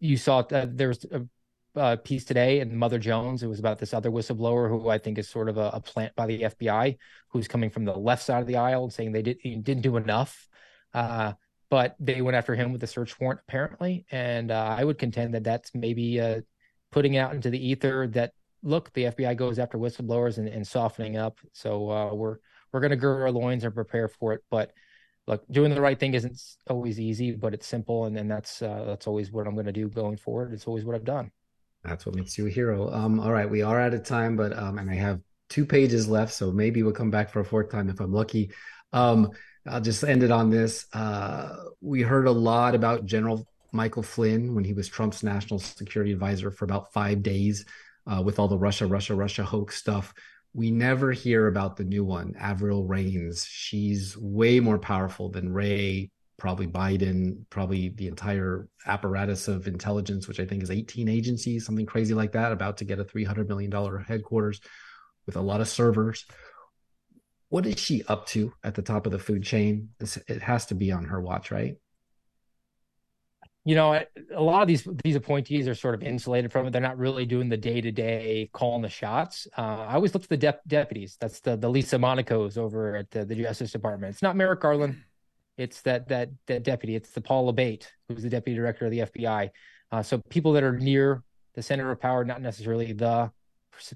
You saw there was a piece today in Mother Jones. It was about this other whistleblower who I think is sort of a plant by the FBI, who's coming from the left side of the aisle and saying he didn't do enough. But they went after him with a search warrant, apparently. And I would contend that that's maybe putting out into the ether that, look, the FBI goes after whistleblowers and softening up. So we're going to gird our loins and prepare for it. But look, doing the right thing isn't always easy, but it's simple. And then that's always what I'm going to do going forward. It's always what I've done. That's what makes you a hero. All right. We are out of time, but, and I have 2 pages left, so maybe we'll come back for a 4th time if I'm lucky. I'll just end it on this. We heard a lot about General Michael Flynn when he was Trump's national security advisor for about 5 days with all the Russia hoax stuff. We never hear about the new one, Avril Raines. She's way more powerful than Ray, probably Biden, probably the entire apparatus of intelligence, which I think is 18 agencies, something crazy like that, about to get a $300 million headquarters with a lot of servers. What is she up to at the top of the food chain? It has to be on her watch, right? You know, a lot of these appointees are sort of insulated from it. They're not really doing the day-to-day calling the shots. I always look to the deputies. That's the Lisa Monaco's over at the Justice Department. It's not Merrick Garland. It's that deputy. It's the Paul LeBate, who's the deputy director of the FBI. So people that are near the center of power, not necessarily the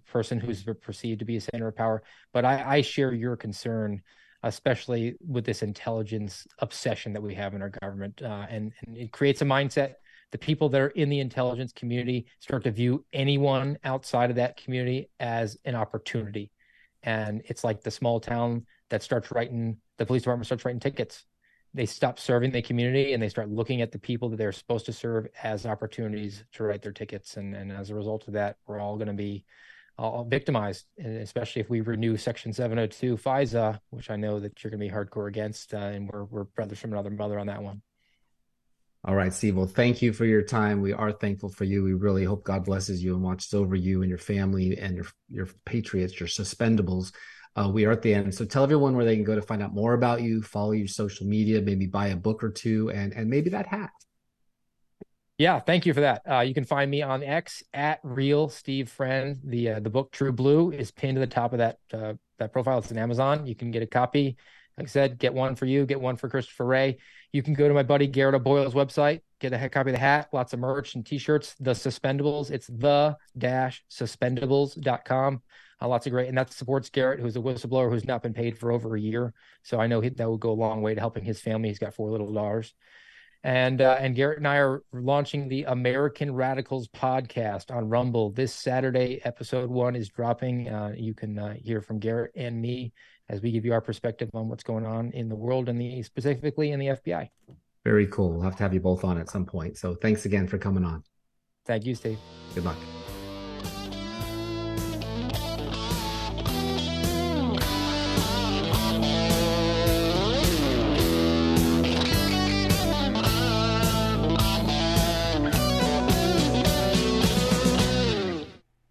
person who's perceived to be a center of power. But I share your concern, especially with this intelligence obsession that we have in our government. And it creates a mindset. The people that are in the intelligence community start to view anyone outside of that community as an opportunity. And it's like the small town that the police department starts writing tickets. They stop serving the community and they start looking at the people that they're supposed to serve as opportunities to write their tickets. And as a result of that, we're all going to be all victimized, and especially if we renew Section 702 FISA, which I know that you're going to be hardcore against, and we're brothers from another mother on that one. All right, Steve. Well, thank you for your time. We are thankful for you. We really hope God blesses you and watches over you and your family and your patriots, your suspendables. We are at the end. So tell everyone where they can go to find out more about you, follow your social media, maybe buy a book or two, and maybe that hat. Yeah, thank you for that. You can find me on X at Real Steve Friend. The book True Blue is pinned to the top of that profile. It's on Amazon. You can get a copy. Like I said, get one for you, get one for Christopher Wray. You can go to my buddy Garrett O'Boyle's website, get a copy of the hat, lots of merch and T-shirts. The Suspendables, it's the-suspendables.com. Lots of great, and that supports Garrett, who's a whistleblower who's not been paid for over a year. So I know that will go a long way to helping his family. He's got 4 little daughters. And Garrett and I are launching the American Radicals podcast on Rumble this Saturday. Episode 1 is dropping. You can hear from Garrett and me as we give you our perspective on what's going on in the world and specifically in the FBI. Very cool. We'll have to have you both on at some point. So thanks again for coming on. Thank you, Steve. Good luck.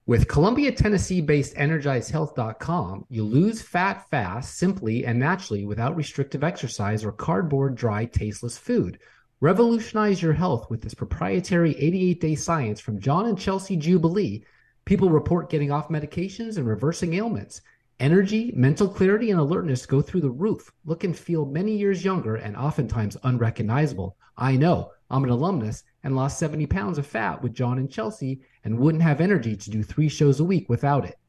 With Columbia, Tennessee-based EnergizedHealth.com, you lose fat fast, simply and naturally, without restrictive exercise or cardboard, dry, tasteless food. Revolutionize your health with this proprietary 88-day science from John and Chelsea Jubilee. People report getting off medications and reversing ailments. Energy, mental clarity, and alertness go through the roof. Look and feel many years younger and oftentimes unrecognizable. I know. I'm an alumnus and lost 70 pounds of fat with John and Chelsea and wouldn't have energy to do 3 shows a week without it.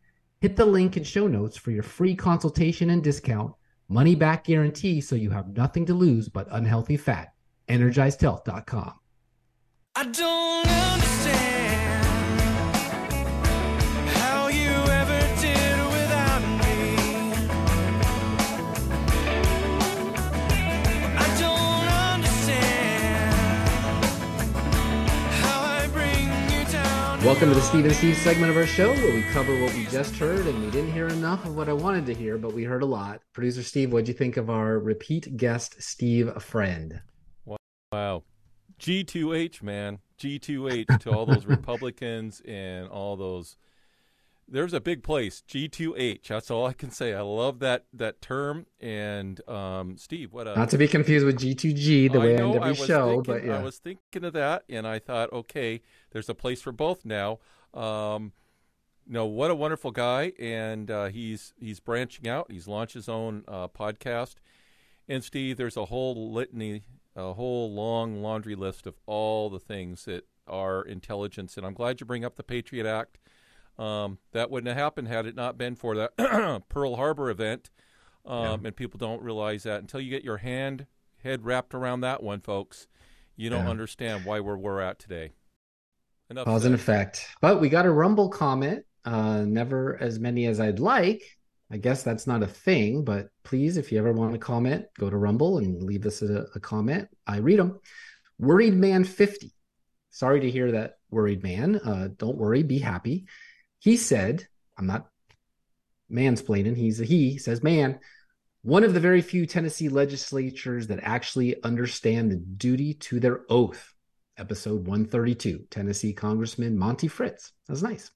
Hit the link in show notes for your free consultation and discount, money back guarantee, so you have nothing to lose but unhealthy fat. EnergizedHealth.com. I don't understand. Welcome to the Steve and Steve segment of our show, where we cover what we just heard, and we didn't hear enough of what I wanted to hear, but we heard a lot. Producer Steve, what'd you think of our repeat guest, Steve Friend? Wow. G2H, man. G2H to all those Republicans and all those. There's a big place, G2H. That's all I can say. I love that term. And Steve, what a... Not to be confused with G2G, the way I end every show. But yeah. I was thinking of that, and I thought, okay, there's a place for both now. No, what a wonderful guy, and he's branching out. He's launched his own podcast. And Steve, there's a whole litany, a whole long laundry list of all the things that are intelligence. And I'm glad you bring up the Patriot Act. That wouldn't have happened had it not been for that Pearl Harbor event. And people don't realize that until you get your hand head wrapped around that one, folks, you don't understand why we're at today. Enough cause and effect. But we got a Rumble comment. Never as many as I'd like. I guess that's not a thing, but please, if you ever want to comment, go to Rumble and leave us a comment. I read them. Worried Man 50. Sorry to hear that, Worried Man. Don't worry, be happy. He said, I'm not mansplaining, he says, man, one of the very few Tennessee legislatures that actually understand the duty to their oath. Episode 132, Tennessee Congressman Monty Fritz. That was nice.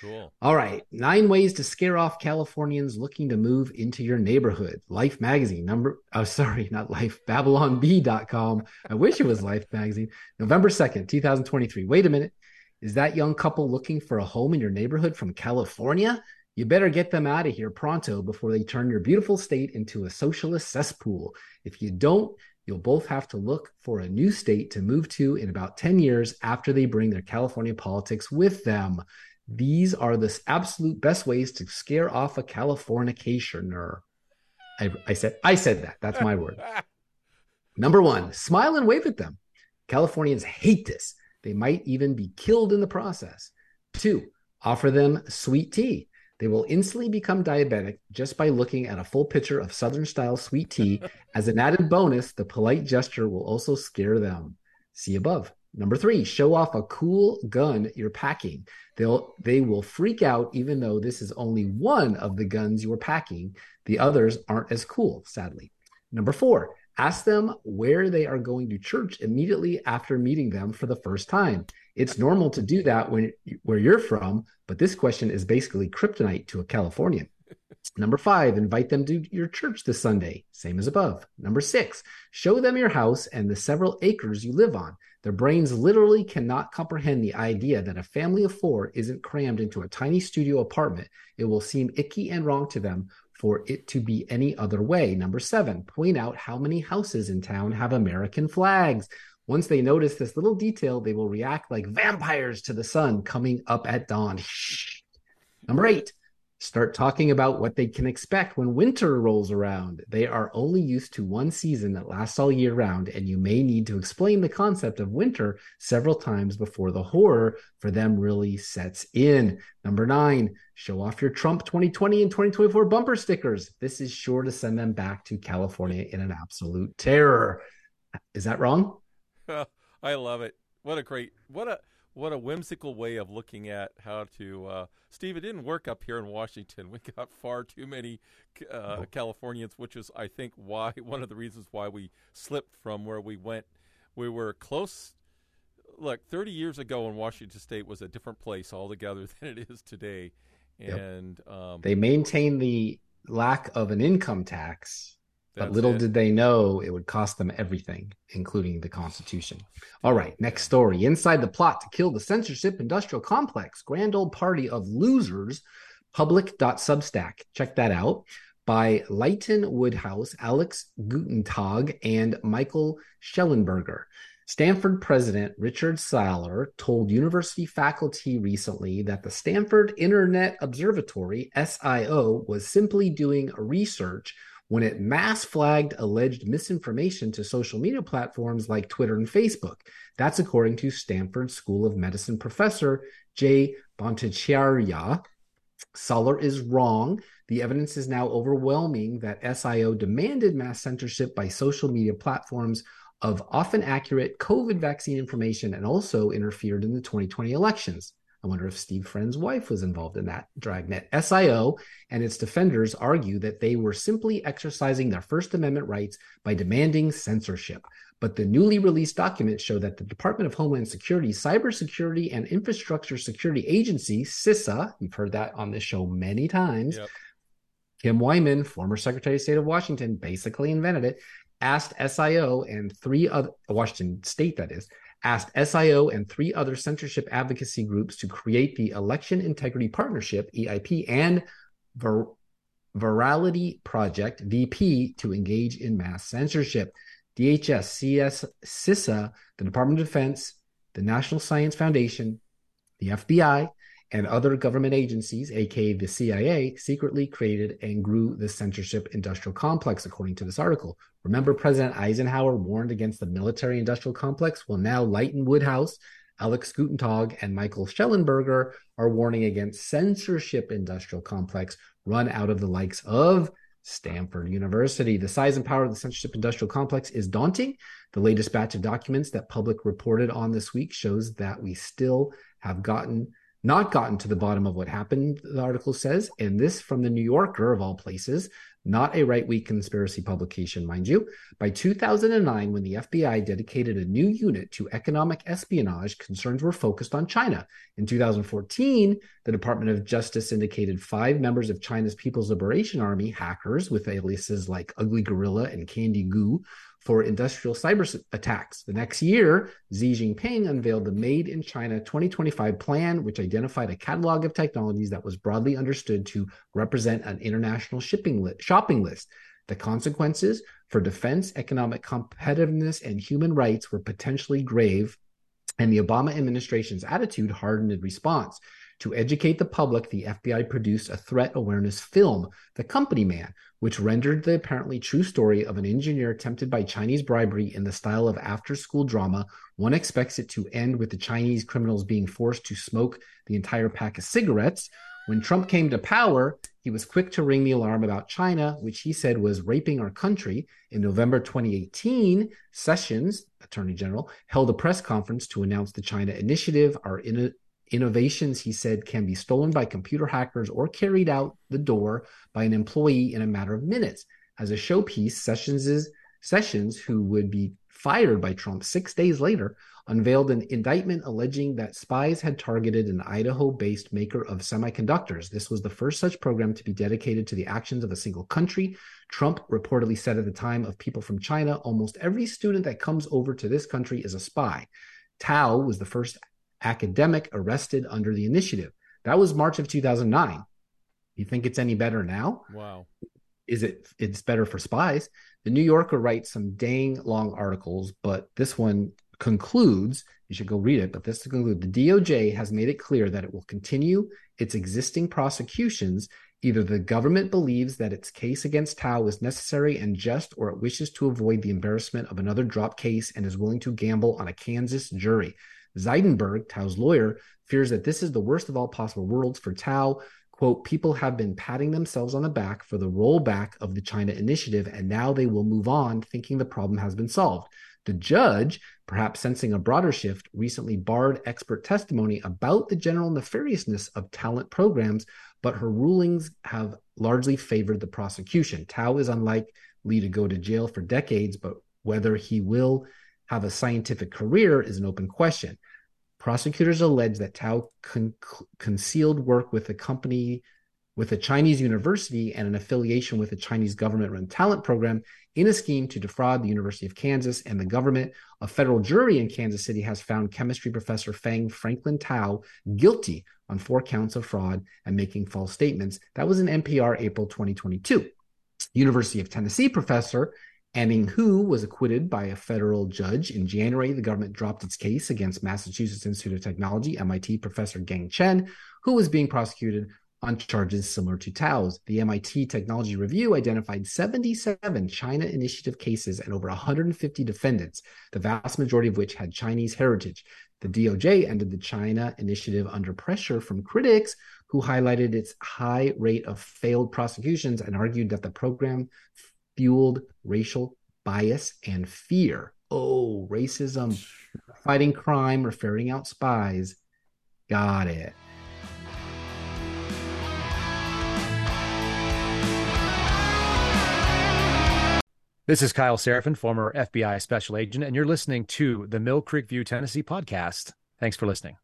Cool. All right. 9 ways to scare off Californians looking to move into your neighborhood. Life Magazine, BabylonBee.com. I wish it was Life Magazine. November 2nd, 2023. Wait a minute. Is that young couple looking for a home in your neighborhood from California? You better get them out of here pronto before they turn your beautiful state into a socialist cesspool. If you don't, you'll both have to look for a new state to move to in about 10 years after they bring their California politics with them. These are the absolute best ways to scare off a Californicationer. I said that. That's my word. Number 1, smile and wave at them. Californians hate this. They might even be killed in the process. 2, offer them sweet tea. They will instantly become diabetic just by looking at a full picture of Southern-style sweet tea. As an added bonus, the polite gesture will also scare them. See above. Number 3, show off a cool gun you're packing. They will freak out even though this is only one of the guns you're packing. The others aren't as cool, sadly. Number 4, ask them where they are going to church immediately after meeting them for the first time. It's normal to do that where you're from, but this question is basically kryptonite to a Californian. Number 5, invite them to your church this Sunday, same as above. Number 6, show them your house and the several acres you live on. Their brains literally cannot comprehend the idea that a family of 4 isn't crammed into a tiny studio apartment. It will seem icky and wrong to them for it to be any other way. Number 7, point out how many houses in town have American flags. Once they notice this little detail, they will react like vampires to the sun coming up at dawn. Number 8, start talking about what they can expect when winter rolls around. They are only used to one season that lasts all year round, and you may need to explain the concept of winter several times before the horror for them really sets in. Number 9, show off your Trump 2020 and 2024 bumper stickers. This is sure to send them back to California in an absolute terror. Is that wrong? I love it. What a great, what a whimsical way of looking at how to, Steve, it didn't work up here in Washington. We got far too many Californians, which is, I think, why one of the reasons why we slipped from where we went. We were close. Look, 30 years ago in Washington State was a different place altogether than it is today. And they maintained the lack of an income tax. But little did they know it would cost them everything, including the Constitution. All right, next story. Inside the plot to kill the censorship industrial complex, grand old party of losers, public.substack. Check that out. By Leighton Woodhouse, Alex Gutentag, and Michael Schellenberger. Stanford president Richard Saylor told university faculty recently that the Stanford Internet Observatory, SIO, was simply doing research when it mass-flagged alleged misinformation to social media platforms like Twitter and Facebook. That's according to Stanford School of Medicine professor Jay Bhattacharya. Saylor is wrong. The evidence is now overwhelming that SIO demanded mass censorship by social media platforms of often accurate COVID vaccine information and also interfered in the 2020 elections. I wonder if Steve Friend's wife was involved in that dragnet. SIO and its defenders argue that they were simply exercising their First Amendment rights by demanding censorship. But the newly released documents show that the Department of Homeland Security, Cybersecurity and Infrastructure Security Agency, CISA, you've heard that on this show many times. Yep. Kim Wyman, former Secretary of State of Washington, basically invented it, asked SIO and 3 other, Washington State that is, asked SIO and 3 other censorship advocacy groups to create the Election Integrity Partnership, EIP, and Virality Project, VP, to engage in mass censorship. DHS, CS, CISA, the Department of Defense, the National Science Foundation, the FBI, and other government agencies, aka the CIA, secretly created and grew the censorship industrial complex, according to this article. Remember, President Eisenhower warned against the military industrial complex? Well, now Leighton Woodhouse, Alex Gutentag, and Michael Schellenberger are warning against censorship industrial complex run out of the likes of Stanford University. The size and power of the censorship industrial complex is daunting. The latest batch of documents that Public reported on this week shows that we still have not gotten to the bottom of what happened, the article says, and this from the New Yorker, of all places, not a right-wing conspiracy publication, mind you. By 2009, when the FBI dedicated a new unit to economic espionage, concerns were focused on China. In 2014, the Department of Justice indicated 5 members of China's People's Liberation Army, hackers with aliases like Ugly Gorilla and Candy Goo, for industrial cyber attacks. The next year, Xi Jinping unveiled the Made in China 2025 plan, which identified a catalog of technologies that was broadly understood to represent an international shopping list. The consequences for defense, economic competitiveness, and human rights were potentially grave, and the Obama administration's attitude hardened in response. To educate the public, the FBI produced a threat awareness film, The Company Man, which rendered the apparently true story of an engineer tempted by Chinese bribery in the style of after-school drama. One expects it to end with the Chinese criminals being forced to smoke the entire pack of cigarettes. When Trump came to power, he was quick to ring the alarm about China, which he said was raping our country. In November 2018, Sessions, Attorney General, held a press conference to announce the China Initiative, innovations, he said, can be stolen by computer hackers or carried out the door by an employee in a matter of minutes. As a showpiece, Sessions, who would be fired by Trump 6 days later, unveiled an indictment alleging that spies had targeted an Idaho-based maker of semiconductors. This was the first such program to be dedicated to the actions of a single country. Trump reportedly said at the time of people from China, almost every student that comes over to this country is a spy. Tao was the first academic arrested under the initiative. That was March of 2009. You think it's any better now? Wow. It's better for spies. The New Yorker writes some dang long articles, but this one concludes, you should go read it, but this to conclude, the DOJ has made it clear that it will continue its existing prosecutions. Either the government believes that its case against Tao is necessary and just, or it wishes to avoid the embarrassment of another drop case and is willing to gamble on a Kansas jury. Zeidenberg, Tao's lawyer, fears that this is the worst of all possible worlds for Tao. Quote, people have been patting themselves on the back for the rollback of the China Initiative, and now they will move on thinking the problem has been solved. The judge, perhaps sensing a broader shift, recently barred expert testimony about the general nefariousness of talent programs, but her rulings have largely favored the prosecution. Tao is unlikely to go to jail for decades, but whether he will have a scientific career is an open question. Prosecutors allege that Tao concealed work with a company, with a Chinese university and an affiliation with a Chinese government-run talent program in a scheme to defraud the University of Kansas and the government. A federal jury in Kansas City has found chemistry professor Fang Franklin Tao guilty on 4 counts of fraud and making false statements. That was in NPR, April 2022. University of Tennessee professor Anning Hu was acquitted by a federal judge. In January, the government dropped its case against Massachusetts Institute of Technology, MIT professor Gang Chen, who was being prosecuted on charges similar to Tao's. The MIT Technology Review identified 77 China Initiative cases and over 150 defendants, the vast majority of which had Chinese heritage. The DOJ ended the China Initiative under pressure from critics who highlighted its high rate of failed prosecutions and argued that the program fueled racial bias and fear. Oh, racism, fighting crime, or ferreting out spies. Got it. This is Kyle Seraphin, former FBI special agent, and you're listening to the Mill Creek View Tennessee podcast. Thanks for listening.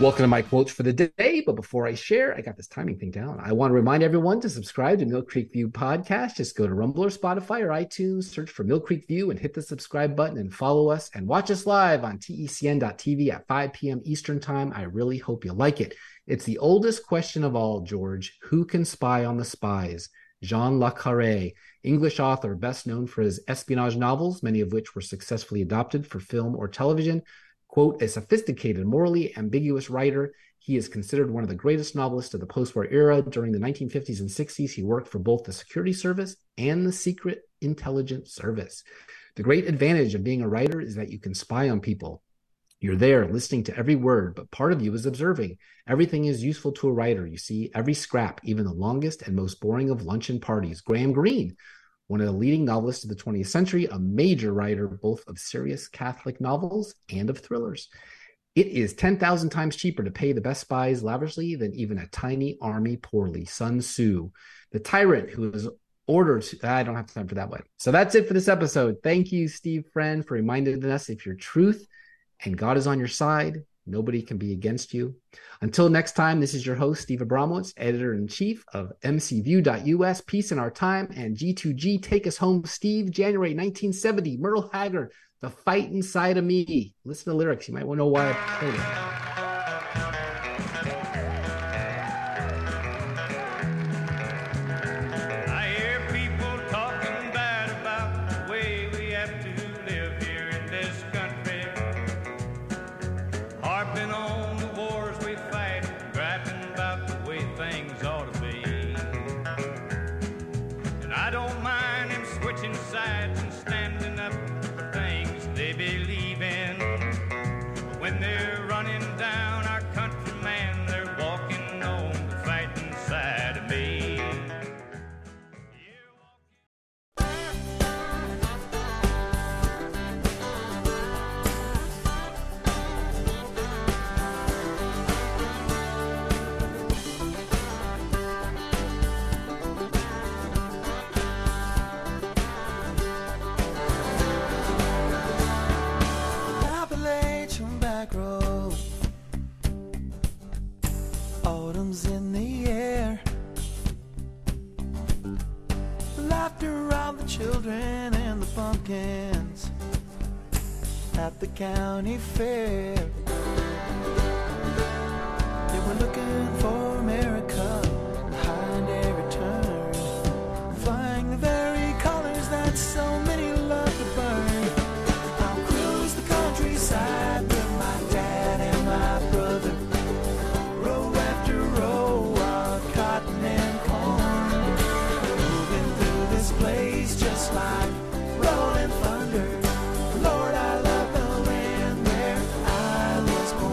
Welcome to my quotes for the day, but before I share, I got this timing thing down. I want to remind everyone to subscribe to Mill Creek View Podcast. Just go to Rumble or Spotify or iTunes, search for Mill Creek View and hit the subscribe button and follow us and watch us live on TECN.TV at 5 p.m. Eastern Time. I really hope you like it. It's the oldest question of all, George. Who can spy on the spies? Jean Le Carré, English author best known for his espionage novels, many of which were successfully adopted for film or television. Quote, a sophisticated, morally ambiguous writer, he is considered one of the greatest novelists of the post-war era. During the 1950s and 60s, he worked for both the Security Service and the Secret Intelligence Service. The great advantage of being a writer is that you can spy on people. You're there listening to every word, but part of you is observing. Everything is useful to a writer. You see every scrap, even the longest and most boring of luncheon parties. Graham Greene, one of the leading novelists of the 20th century, a major writer both of serious Catholic novels and of thrillers. It is 10,000 times cheaper to pay the best spies lavishly than even a tiny army poorly. Sun Tzu, the tyrant who is ordered to, I don't have time for that one. So that's it for this episode. Thank you, Steve Friend, for reminding us if your truth and God is on your side, nobody can be against you. Until next time, this is your host, Steve Abramowitz, Editor-in-Chief of mcview.us. Peace in our time. And G2G, take us home, Steve. January 1970, Merle Haggard, The Fight Inside of Me. Listen to the lyrics. You might want to know why I played it. At the county fair, they were looking for America behind every turn, flying the very colors that so many love to burn. I'll cruise the countryside with my dad and my brother, row after row of cotton and corn, moving through this place just like rolling thunder. Lord, I love the land where I was born.